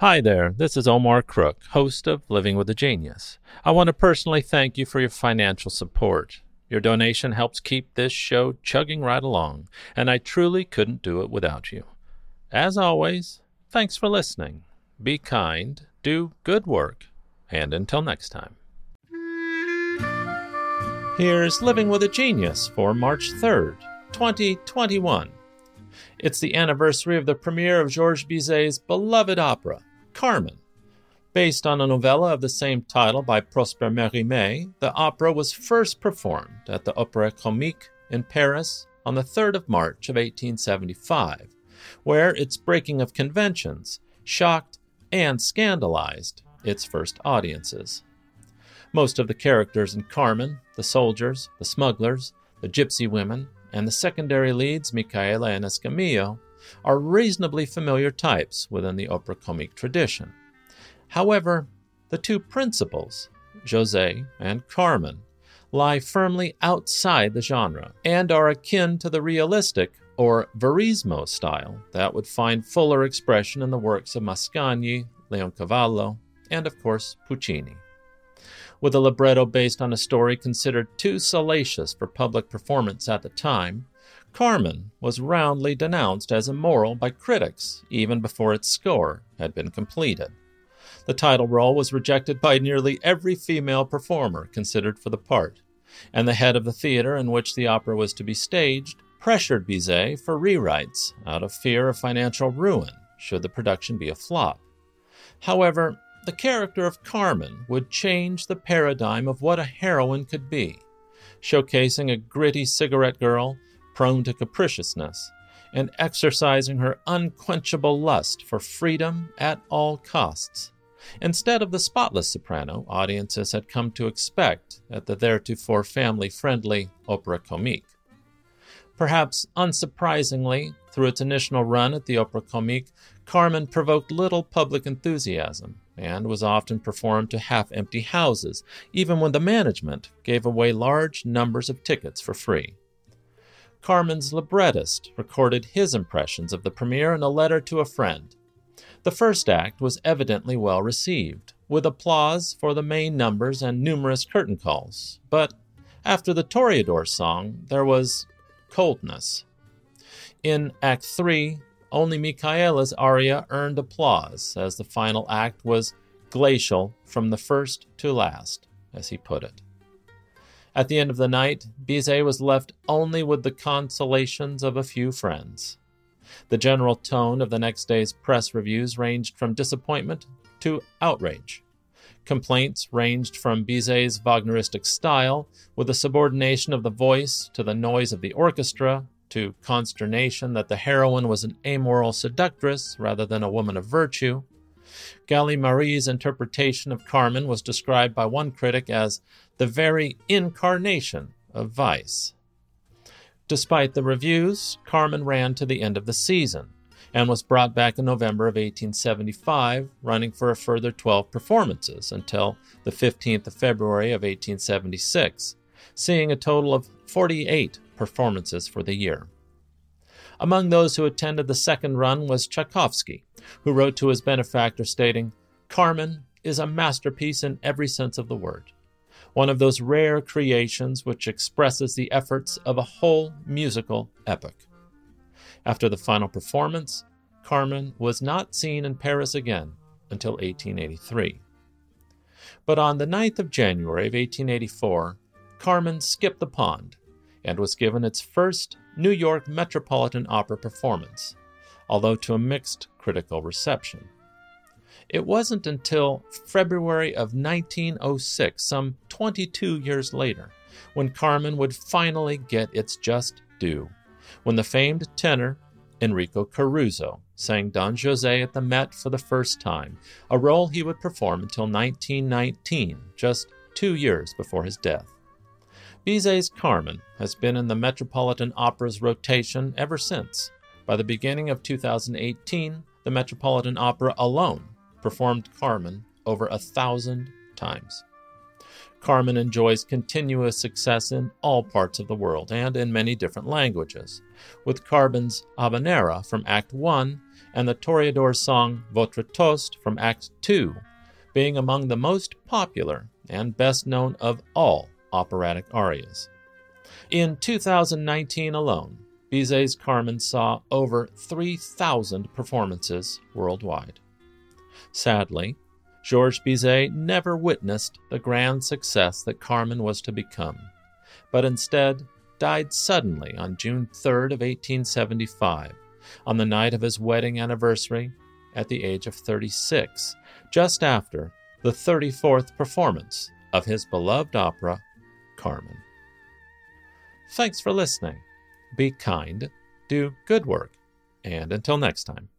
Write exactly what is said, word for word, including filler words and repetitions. Hi there, this is Omar Crook, host of Living with a Genius. I want to personally thank you for your financial support. Your donation helps keep this show chugging right along, and I truly couldn't do it without you. As always, thanks for listening. Be kind, do good work, and until next time. Here's Living with a Genius for March third, twenty twenty-one. It's the anniversary of the premiere of Georges Bizet's beloved opera, Carmen. Based on a novella of the same title by Prosper Mérimée, the opera was first performed at the Opéra-Comique in Paris on the third of March of eighteen seventy-five, where its breaking of conventions shocked and scandalized its first audiences. Most of the characters in Carmen, the soldiers, the smugglers, the gypsy women, and the secondary leads, Micaela and Escamillo, are reasonably familiar types within the opera-comique tradition. However, the two principals, José and Carmen, lie firmly outside the genre and are akin to the realistic or verismo style that would find fuller expression in the works of Mascagni, Leoncavallo, and of course Puccini. With a libretto based on a story considered too salacious for public performance at the time, Carmen was roundly denounced as immoral by critics even before its score had been completed. The title role was rejected by nearly every female performer considered for the part, and the head of the theater in which the opera was to be staged pressured Bizet for rewrites out of fear of financial ruin should the production be a flop. However, the character of Carmen would change the paradigm of what a heroine could be, showcasing a gritty cigarette girl prone to capriciousness and exercising her unquenchable lust for freedom at all costs, instead of the spotless soprano audiences had come to expect at the theretofore family-friendly Opéra-Comique. Perhaps unsurprisingly, through its initial run at the Opéra-Comique, Carmen provoked little public enthusiasm and was often performed to half-empty houses, even when the management gave away large numbers of tickets for free. Carmen's librettist recorded his impressions of the premiere in a letter to a friend. The first act was evidently well received, with applause for the main numbers and numerous curtain calls, but after the Toreador song, there was coldness. In Act three, only Micaela's aria earned applause, as the final act was glacial from the first to last, as he put it. At the end of the night, Bizet was left only with the consolations of a few friends. The general tone of the next day's press reviews ranged from disappointment to outrage. Complaints ranged from Bizet's Wagneristic style, with a subordination of the voice to the noise of the orchestra, to consternation that the heroine was an amoral seductress rather than a woman of virtue. Gallimard's interpretation of Carmen was described by one critic as the very incarnation of vice. Despite the reviews, Carmen ran to the end of the season and was brought back in November of eighteen seventy-five, running for a further twelve performances until the fifteenth of February of eighteen seventy-six, seeing a total of forty-eight performances for the year. Among those who attended the second run was Tchaikovsky, who wrote to his benefactor stating, "Carmen is a masterpiece in every sense of the word, one of those rare creations which expresses the efforts of a whole musical epoch." After the final performance, Carmen was not seen in Paris again until eighteen eighty-three. But on the ninth of January of eighteen eighty-four, Carmen skipped the pond and was given its first New York Metropolitan Opera performance, although to a mixed critical reception. It wasn't until February of nineteen oh six, some twenty-two years later, when Carmen would finally get its just due, when the famed tenor Enrico Caruso sang Don José at the Met for the first time, a role he would perform until nineteen nineteen, just two years before his death. Bizet's Carmen has been in the Metropolitan Opera's rotation ever since. By the beginning of two thousand eighteen, the Metropolitan Opera alone performed Carmen over a thousand times. Carmen enjoys continuous success in all parts of the world and in many different languages, with Carmen's Habanera from Act one and the Toreador song Votre Toast from Act two, being among the most popular and best known of all operatic arias. In two thousand nineteen alone, Bizet's Carmen saw over three thousand performances worldwide. Sadly, Georges Bizet never witnessed the grand success that Carmen was to become, but instead died suddenly on June third of eighteen seventy-five, on the night of his wedding anniversary at the age of thirty-six, just after the thirty-fourth performance of his beloved opera, Carmen. Thanks for listening. Be kind, do good work, and until next time.